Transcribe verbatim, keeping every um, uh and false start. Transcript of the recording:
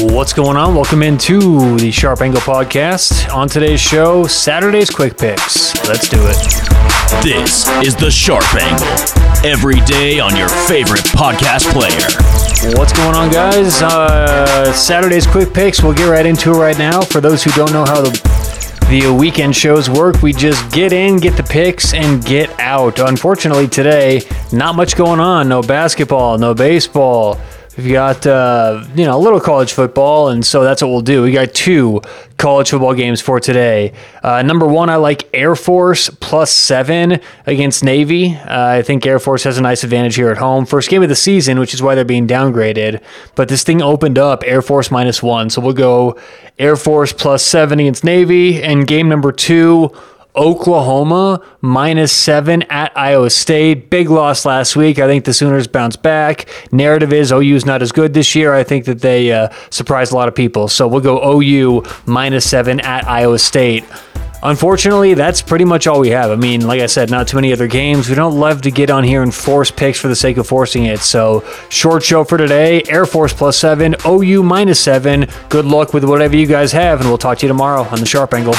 What's going on? Welcome into the Sharp Angle Podcast. On today's show, Saturday's Quick Picks. Let's do it. This is the Sharp Angle. Every day on your favorite podcast player. What's going on, guys? Uh, Saturday's Quick Picks. We'll get right into it right now. For those who don't know how the... The weekend shows work. We just get in, get the picks, and get out. Unfortunately, today, not much going on. No basketball, no baseball. We've got, uh, you know, a little college football, and so that's what we'll do. We got two college football games for today. Uh, number one, I like Air Force plus seven against Navy. Uh, I think Air Force has a nice advantage here at home. First game of the season, which is why they're being downgraded. But this thing opened up Air Force minus one. So we'll go Air Force plus seven against Navy. And game number two, Oklahoma minus seven at Iowa State. Big loss last week. I think the Sooners bounce back. Narrative is O U's not as good this year. I think that they uh, surprised a lot of people. So we'll go O U minus seven at Iowa State. Unfortunately, that's pretty much all we have. I mean, like I said, not too many other games. We don't love to get on here and force picks for the sake of forcing it. So, short show for today. Air Force plus seven, O U minus seven. Good luck with whatever you guys have, and we'll talk to you tomorrow on the Sharp Angle.